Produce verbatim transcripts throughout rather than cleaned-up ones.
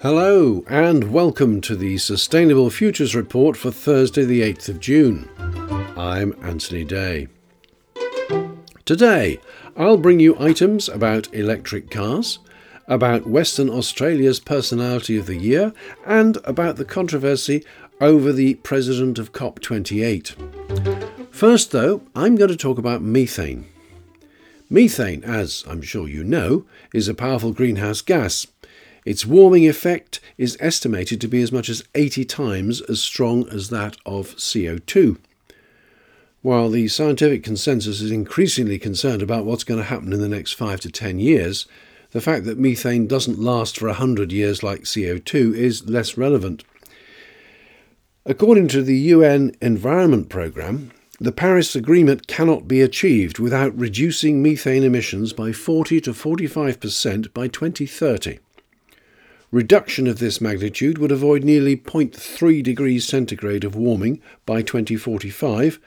Hello and welcome to the Sustainable Futures Report for Thursday the eighth of June. I'm Anthony Day. Today I'll bring you items about electric cars, about Western Australia's Personality of the Year and about the controversy over the president of COP twenty-eight. First though, I'm going to talk about methane. Methane, as I'm sure you know, is a powerful greenhouse gas. Its warming effect is estimated to be as much as eighty times as strong as that of C O two. While the scientific consensus is increasingly concerned about what's going to happen in the next five to ten years, the fact that methane doesn't last for one hundred years like C O two is less relevant. According to the U N Environment Programme, the Paris Agreement cannot be achieved without reducing methane emissions by forty to forty-five percent by twenty thirty. Reduction of this magnitude would avoid nearly zero point three degrees centigrade of warming by twenty forty-five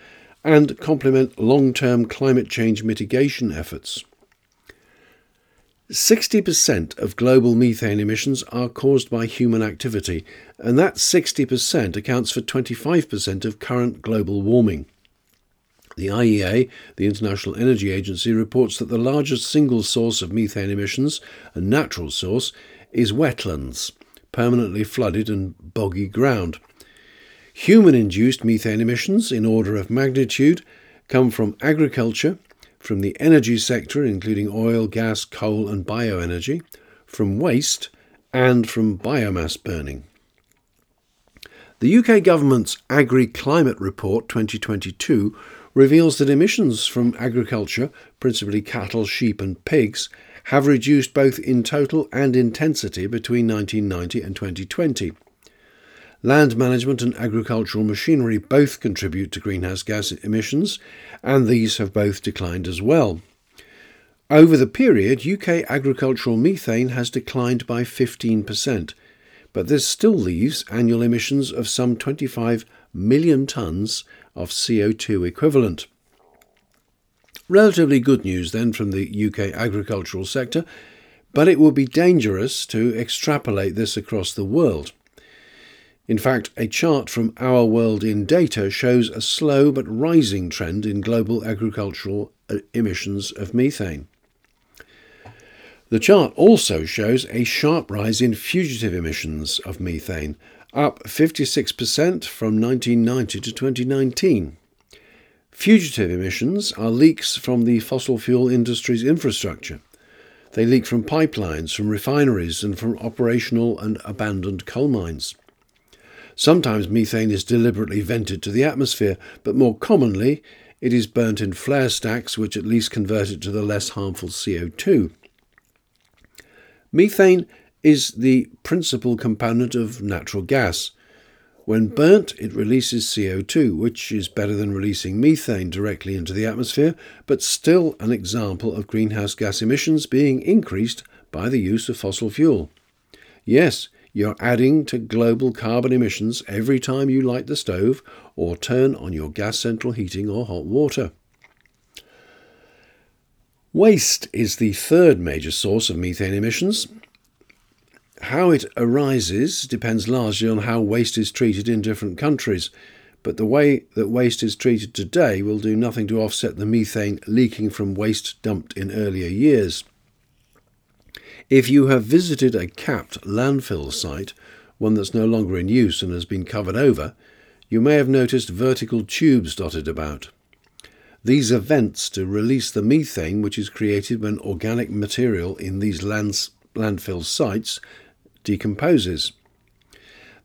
and complement long-term climate change mitigation efforts. sixty percent of global methane emissions are caused by human activity, and that sixty percent accounts for twenty-five percent of current global warming. The I E A, the International Energy Agency, reports that the largest single source of methane emissions, a natural source, is wetlands, permanently flooded and boggy ground. Human-induced methane emissions, in order of magnitude, come from agriculture, from the energy sector, including oil, gas, coal and bioenergy, from waste and from biomass burning. The U K government's Agri-Climate Report twenty twenty-two reveals that emissions from agriculture, principally cattle, sheep and pigs, have reduced both in total and intensity between nineteen ninety and twenty twenty. Land management and agricultural machinery both contribute to greenhouse gas emissions, and these have both declined as well. Over the period, U K agricultural methane has declined by fifteen percent, but this still leaves annual emissions of some twenty-five million tonnes of C O two equivalent. Relatively good news then from the U K agricultural sector, but it will be dangerous to extrapolate this across the world. In fact, a chart from Our World in Data shows a slow but rising trend in global agricultural emissions of methane. The chart also shows a sharp rise in fugitive emissions of methane, up fifty-six percent from nineteen ninety to twenty nineteen. Fugitive emissions are leaks from the fossil fuel industry's infrastructure. They leak from pipelines, from refineries, and from operational and abandoned coal mines. Sometimes methane is deliberately vented to the atmosphere, but more commonly it is burnt in flare stacks, which at least convert it to the less harmful C O two. Methane is the principal component of natural gas. When burnt, it releases C O two, which is better than releasing methane directly into the atmosphere, but still an example of greenhouse gas emissions being increased by the use of fossil fuel. Yes, you're adding to global carbon emissions every time you light the stove or turn on your gas central heating or hot water. Waste is the third major source of methane emissions. How it arises depends largely on how waste is treated in different countries, but the way that waste is treated today will do nothing to offset the methane leaking from waste dumped in earlier years. If you have visited a capped landfill site, one that's no longer in use and has been covered over, you may have noticed vertical tubes dotted about. These are vents to release the methane which is created when organic material in these lands, landfill sites decomposes.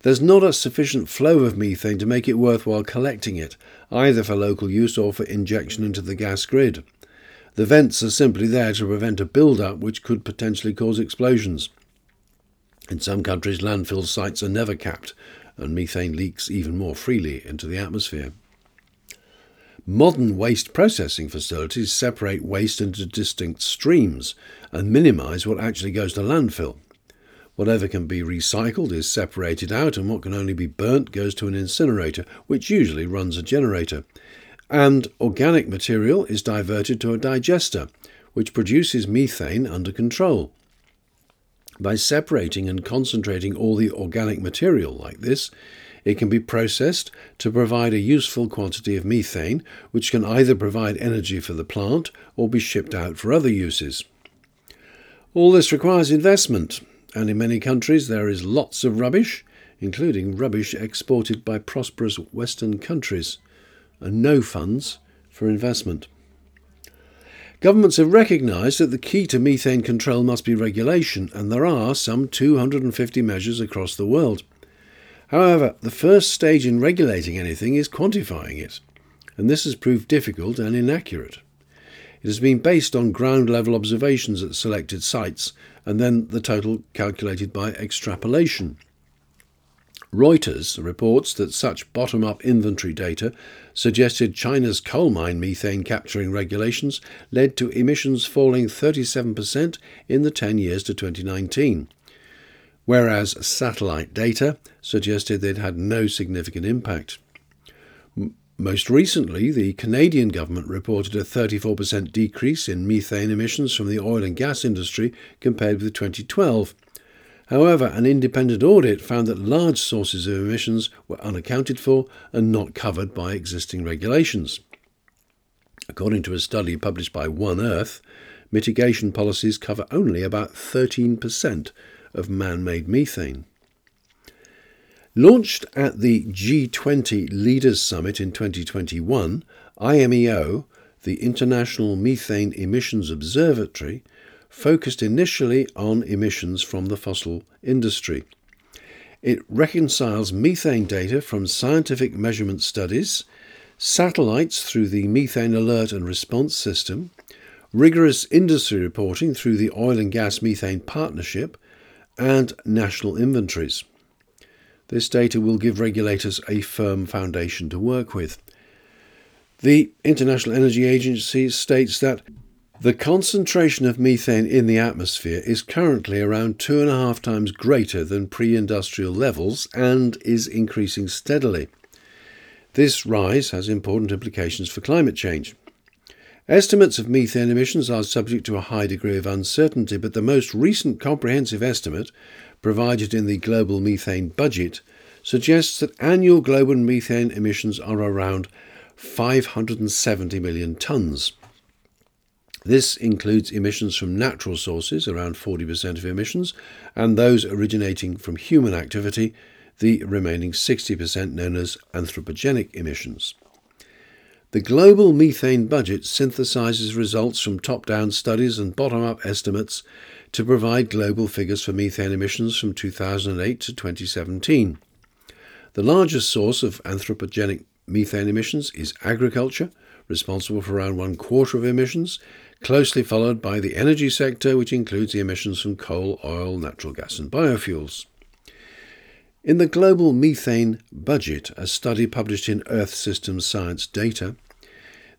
There's not a sufficient flow of methane to make it worthwhile collecting it, either for local use or for injection into the gas grid. The vents are simply there to prevent a build-up which could potentially cause explosions. In some countries, landfill sites are never capped, and methane leaks even more freely into the atmosphere. Modern waste processing facilities separate waste into distinct streams and minimise what actually goes to landfill. Whatever can be recycled is separated out, and what can only be burnt goes to an incinerator, which usually runs a generator. And organic material is diverted to a digester, which produces methane under control. By separating and concentrating all the organic material like this, it can be processed to provide a useful quantity of methane, which can either provide energy for the plant or be shipped out for other uses. All this requires investment, and in many countries there is lots of rubbish, including rubbish exported by prosperous Western countries, and no funds for investment. Governments have recognised that the key to methane control must be regulation, and there are some two hundred fifty measures across the world. However, the first stage in regulating anything is quantifying it, and this has proved difficult and inaccurate. It has been based on ground-level observations at selected sites, and then the total calculated by extrapolation. Reuters reports that such bottom-up inventory data suggested China's coal mine methane capturing regulations led to emissions falling thirty-seven percent in the ten years to twenty nineteen, whereas satellite data suggested they'd had no significant impact. M- most recently, the Canadian government reported a thirty-four percent decrease in methane emissions from the oil and gas industry compared with twenty twelve. However, an independent audit found that large sources of emissions were unaccounted for and not covered by existing regulations. According to a study published by One Earth, mitigation policies cover only about thirteen percent of man-made methane. Launched at the G twenty Leaders Summit in twenty twenty-one, I M E O, the International Methane Emissions Observatory, focused initially on emissions from the fossil industry. It reconciles methane data from scientific measurement studies, satellites through the Methane Alert and Response System, rigorous industry reporting through the Oil and Gas Methane Partnership, and national inventories. This data will give regulators a firm foundation to work with. The International Energy Agency states that the concentration of methane in the atmosphere is currently around two and a half times greater than pre-industrial levels and is increasing steadily. This rise has important implications for climate change. Estimates of methane emissions are subject to a high degree of uncertainty, but the most recent comprehensive estimate, provided in the Global Methane Budget, suggests that annual global methane emissions are around five hundred seventy million tonnes. This includes emissions from natural sources, around forty percent of emissions, and those originating from human activity, the remaining sixty percent known as anthropogenic emissions. The Global Methane Budget synthesises results from top-down studies and bottom-up estimates to provide global figures for methane emissions from two thousand eight to twenty seventeen. The largest source of anthropogenic methane emissions is agriculture, responsible for around one quarter of emissions, closely followed by the energy sector, which includes the emissions from coal, oil, natural gas and biofuels. In the Global Methane Budget, a study published in Earth Systems Science Data,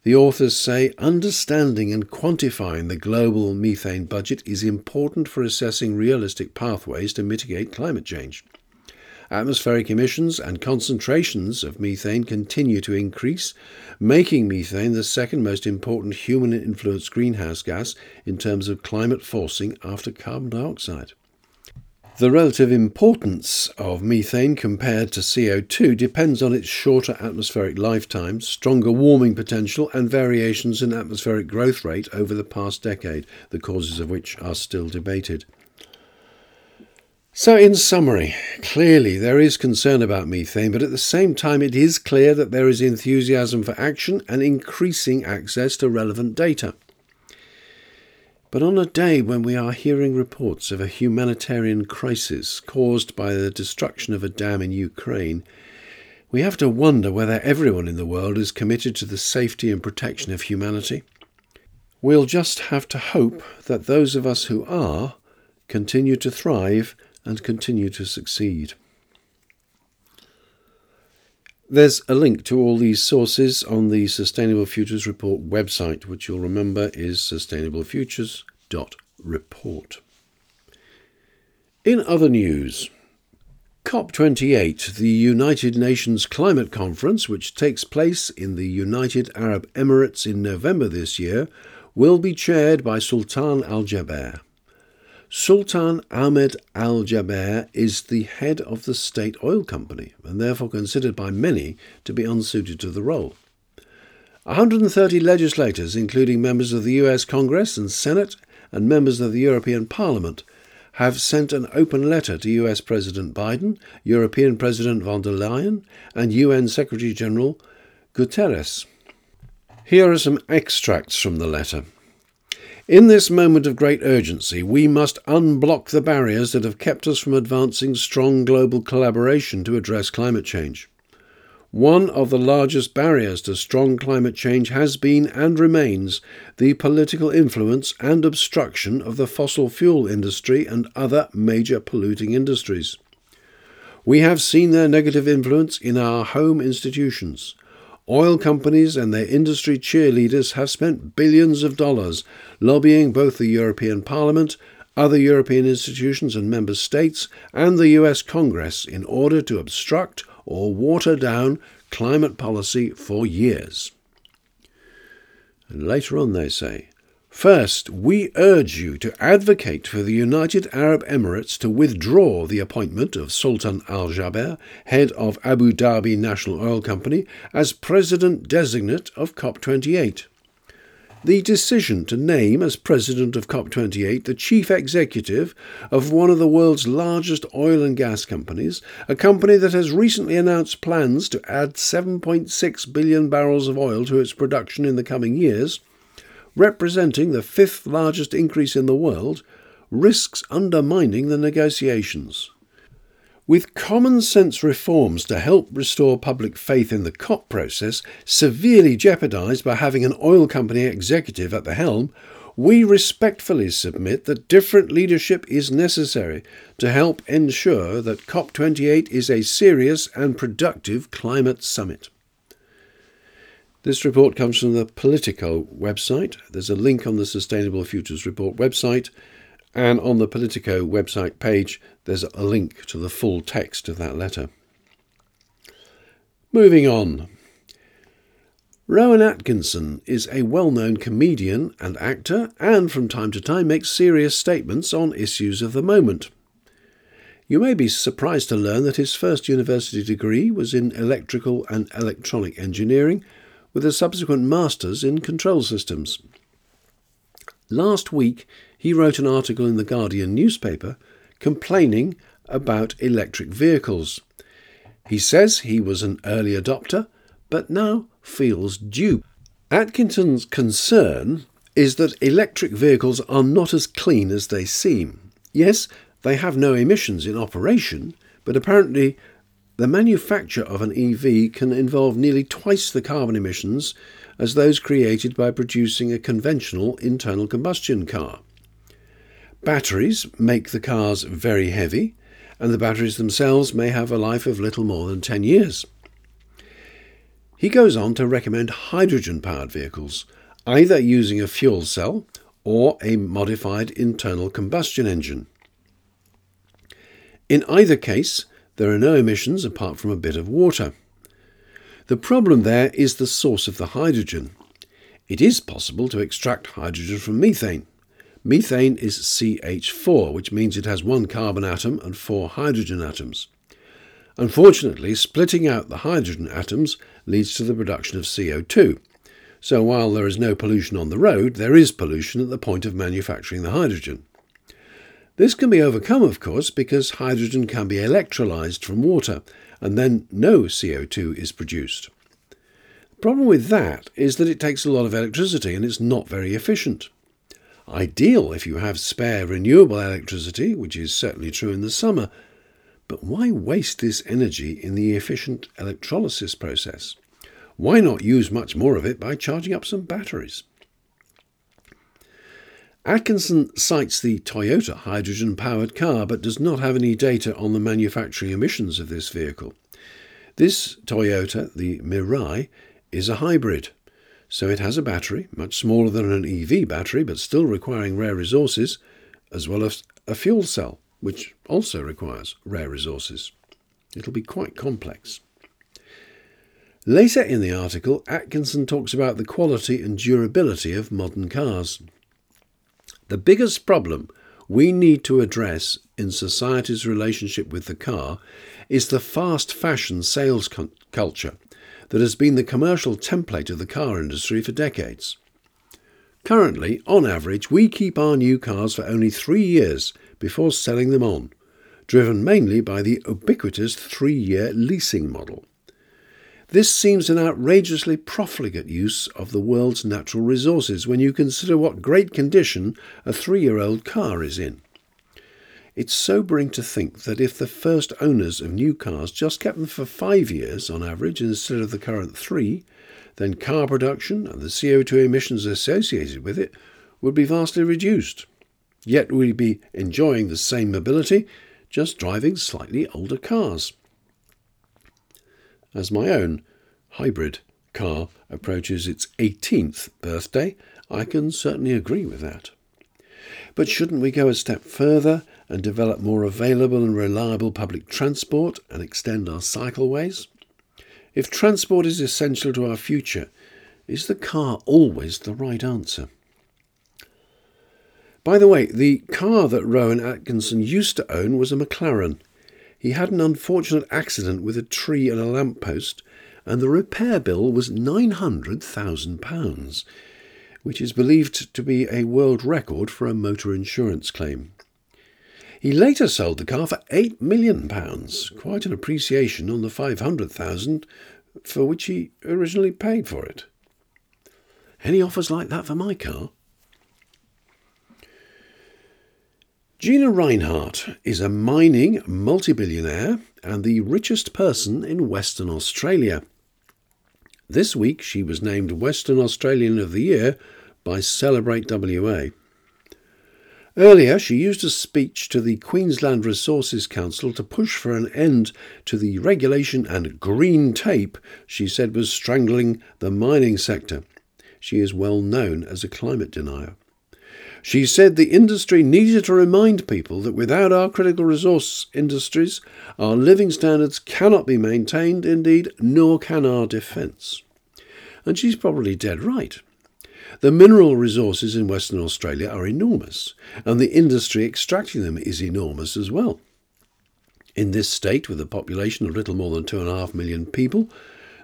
the authors say understanding and quantifying the global methane budget is important for assessing realistic pathways to mitigate climate change. Atmospheric emissions and concentrations of methane continue to increase, making methane the second most important human-influenced greenhouse gas in terms of climate forcing after carbon dioxide. The relative importance of methane compared to C O two depends on its shorter atmospheric lifetime, stronger warming potential, and variations in atmospheric growth rate over the past decade, the causes of which are still debated. So in summary, clearly there is concern about methane, but at the same time it is clear that there is enthusiasm for action and increasing access to relevant data. But on a day when we are hearing reports of a humanitarian crisis caused by the destruction of a dam in Ukraine, we have to wonder whether everyone in the world is committed to the safety and protection of humanity. We'll just have to hope that those of us who are continue to thrive and continue to succeed. There's a link to all these sources on the Sustainable Futures Report website, which you'll remember is sustainable futures dot report. In other news, COP twenty-eight, the United Nations Climate Conference, which takes place in the United Arab Emirates in November this year, will be chaired by Sultan Al-Jaber. Sultan Ahmed Al-Jaber is the head of the state oil company and therefore considered by many to be unsuited to the role. one hundred thirty legislators, including members of the U S Congress and Senate and members of the European Parliament, have sent an open letter to U S President Biden, European President von der Leyen and U N Secretary-General Guterres. Here are some extracts from the letter. In this moment of great urgency, we must unblock the barriers that have kept us from advancing strong global collaboration to address climate change. One of the largest barriers to strong climate change has been and remains the political influence and obstruction of the fossil fuel industry and other major polluting industries. We have seen their negative influence in our home institutions. Oil companies and their industry cheerleaders have spent billions of dollars lobbying both the European Parliament, other European institutions and member states, and the U S Congress in order to obstruct or water down climate policy for years. And later on they say, first, we urge you to advocate for the United Arab Emirates to withdraw the appointment of Sultan Al-Jaber, head of Abu Dhabi National Oil Company, as president-designate of COP twenty-eight. The decision to name as president of COP twenty-eight the chief executive of one of the world's largest oil and gas companies, a company that has recently announced plans to add seven point six billion barrels of oil to its production in the coming years, representing the fifth largest increase in the world, risks undermining the negotiations. With common sense reforms to help restore public faith in the COP process severely jeopardised by having an oil company executive at the helm, we respectfully submit that different leadership is necessary to help ensure that COP twenty-eight is a serious and productive climate summit. This report comes from the Politico website. There's a link on the Sustainable Futures Report website, and on the Politico website page there's a link to the full text of that letter. Moving on. Rowan Atkinson is a well-known comedian and actor, and from time to time makes serious statements on issues of the moment. You may be surprised to learn that his first university degree was in electrical and electronic engineering, with a subsequent master's in control systems. Last week, he wrote an article in the Guardian newspaper complaining about electric vehicles. He says he was an early adopter, but now feels duped. Atkinson's concern is that electric vehicles are not as clean as they seem. Yes, they have no emissions in operation, but apparently the manufacture of an E V can involve nearly twice the carbon emissions as those created by producing a conventional internal combustion car. Batteries make the cars very heavy, and the batteries themselves may have a life of little more than ten years. He goes on to recommend hydrogen-powered vehicles, either using a fuel cell or a modified internal combustion engine. In either case, there are no emissions apart from a bit of water. The problem there is the source of the hydrogen. It is possible to extract hydrogen from methane. Methane is C H four, which means it has one carbon atom and four hydrogen atoms. Unfortunately, splitting out the hydrogen atoms leads to the production of C O two. So while there is no pollution on the road, there is pollution at the point of manufacturing the hydrogen. This can be overcome, of course, because hydrogen can be electrolysed from water, and then no C O two is produced. The problem with that is that it takes a lot of electricity and it's not very efficient. Ideal if you have spare renewable electricity, which is certainly true in the summer, but why waste this energy in the efficient electrolysis process? Why not use much more of it by charging up some batteries? Atkinson cites the Toyota hydrogen-powered car but does not have any data on the manufacturing emissions of this vehicle. This Toyota, the Mirai, is a hybrid, so it has a battery, much smaller than an E V battery but still requiring rare resources, as well as a fuel cell, which also requires rare resources. It'll be quite complex. Later in the article, Atkinson talks about the quality and durability of modern cars. The biggest problem we need to address in society's relationship with the car is the fast fashion sales culture that has been the commercial template of the car industry for decades. Currently, on average, we keep our new cars for only three years before selling them on, driven mainly by the ubiquitous three-year leasing model. This seems an outrageously profligate use of the world's natural resources when you consider what great condition a three-year-old car is in. It's sobering to think that if the first owners of new cars just kept them for five years on average instead of the current three, then car production and the C O two emissions associated with it would be vastly reduced. Yet we'd be enjoying the same mobility, just driving slightly older cars. As my own hybrid car approaches its eighteenth birthday, I can certainly agree with that. But shouldn't we go a step further and develop more available and reliable public transport and extend our cycleways? If transport is essential to our future, is the car always the right answer? By the way, the car that Rowan Atkinson used to own was a McLaren. He had an unfortunate accident with a tree and a lamppost, and the repair bill was nine hundred thousand pounds, which is believed to be a world record for a motor insurance claim. He later sold the car for eight million pounds, quite an appreciation on the five hundred thousand pounds for which he originally paid for it. Any offers like that for my car? Gina Reinhardt is a mining multi-billionaire and the richest person in Western Australia. This week she was named Western Australian of the Year by Celebrate W A. Earlier she used a speech to the Queensland Resources Council to push for an end to the regulation and green tape she said was strangling the mining sector. She is well known as a climate denier. She said the industry needed to remind people that without our critical resource industries, our living standards cannot be maintained, indeed, nor can our defence. And she's probably dead right. The mineral resources in Western Australia are enormous, and the industry extracting them is enormous as well. In this state, with a population of little more than two and a half million people,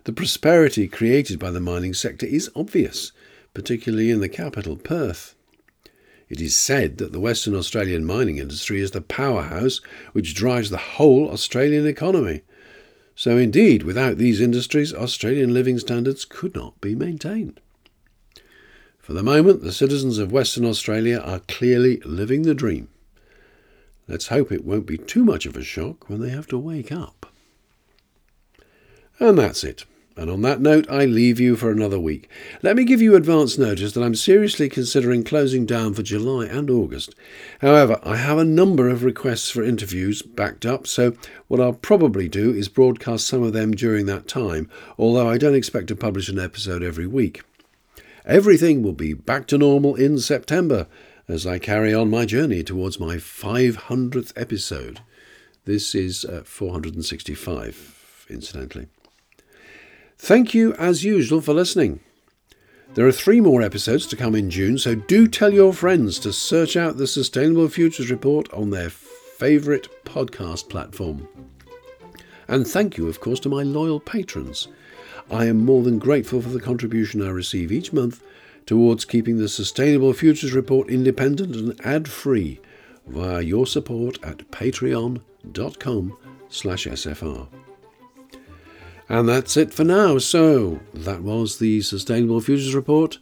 the prosperity created by the mining sector is obvious, particularly in the capital, Perth. It is said that the Western Australian mining industry is the powerhouse which drives the whole Australian economy. So indeed, without these industries, Australian living standards could not be maintained. For the moment, the citizens of Western Australia are clearly living the dream. Let's hope it won't be too much of a shock when they have to wake up. And that's it. And on that note, I leave you for another week. Let me give you advance notice that I'm seriously considering closing down for July and August. However, I have a number of requests for interviews backed up, so what I'll probably do is broadcast some of them during that time, although I don't expect to publish an episode every week. Everything will be back to normal in September as I carry on my journey towards my five hundredth episode. This is uh, four hundred sixty-five, incidentally. Thank you, as usual, for listening. There are three more episodes to come in June, so do tell your friends to search out the Sustainable Futures Report on their favourite podcast platform. And thank you, of course, to my loyal patrons. I am more than grateful for the contribution I receive each month towards keeping the Sustainable Futures Report independent and ad-free via your support at patreon dot com slash S F R. And that's it for now. So, that was the Sustainable Futures Report.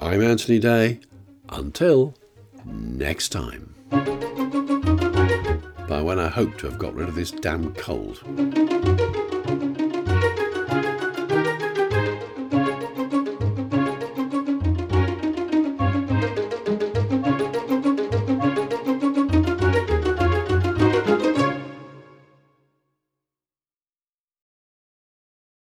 I'm Anthony Day. Until next time. By when I hope to have got rid of this damn cold.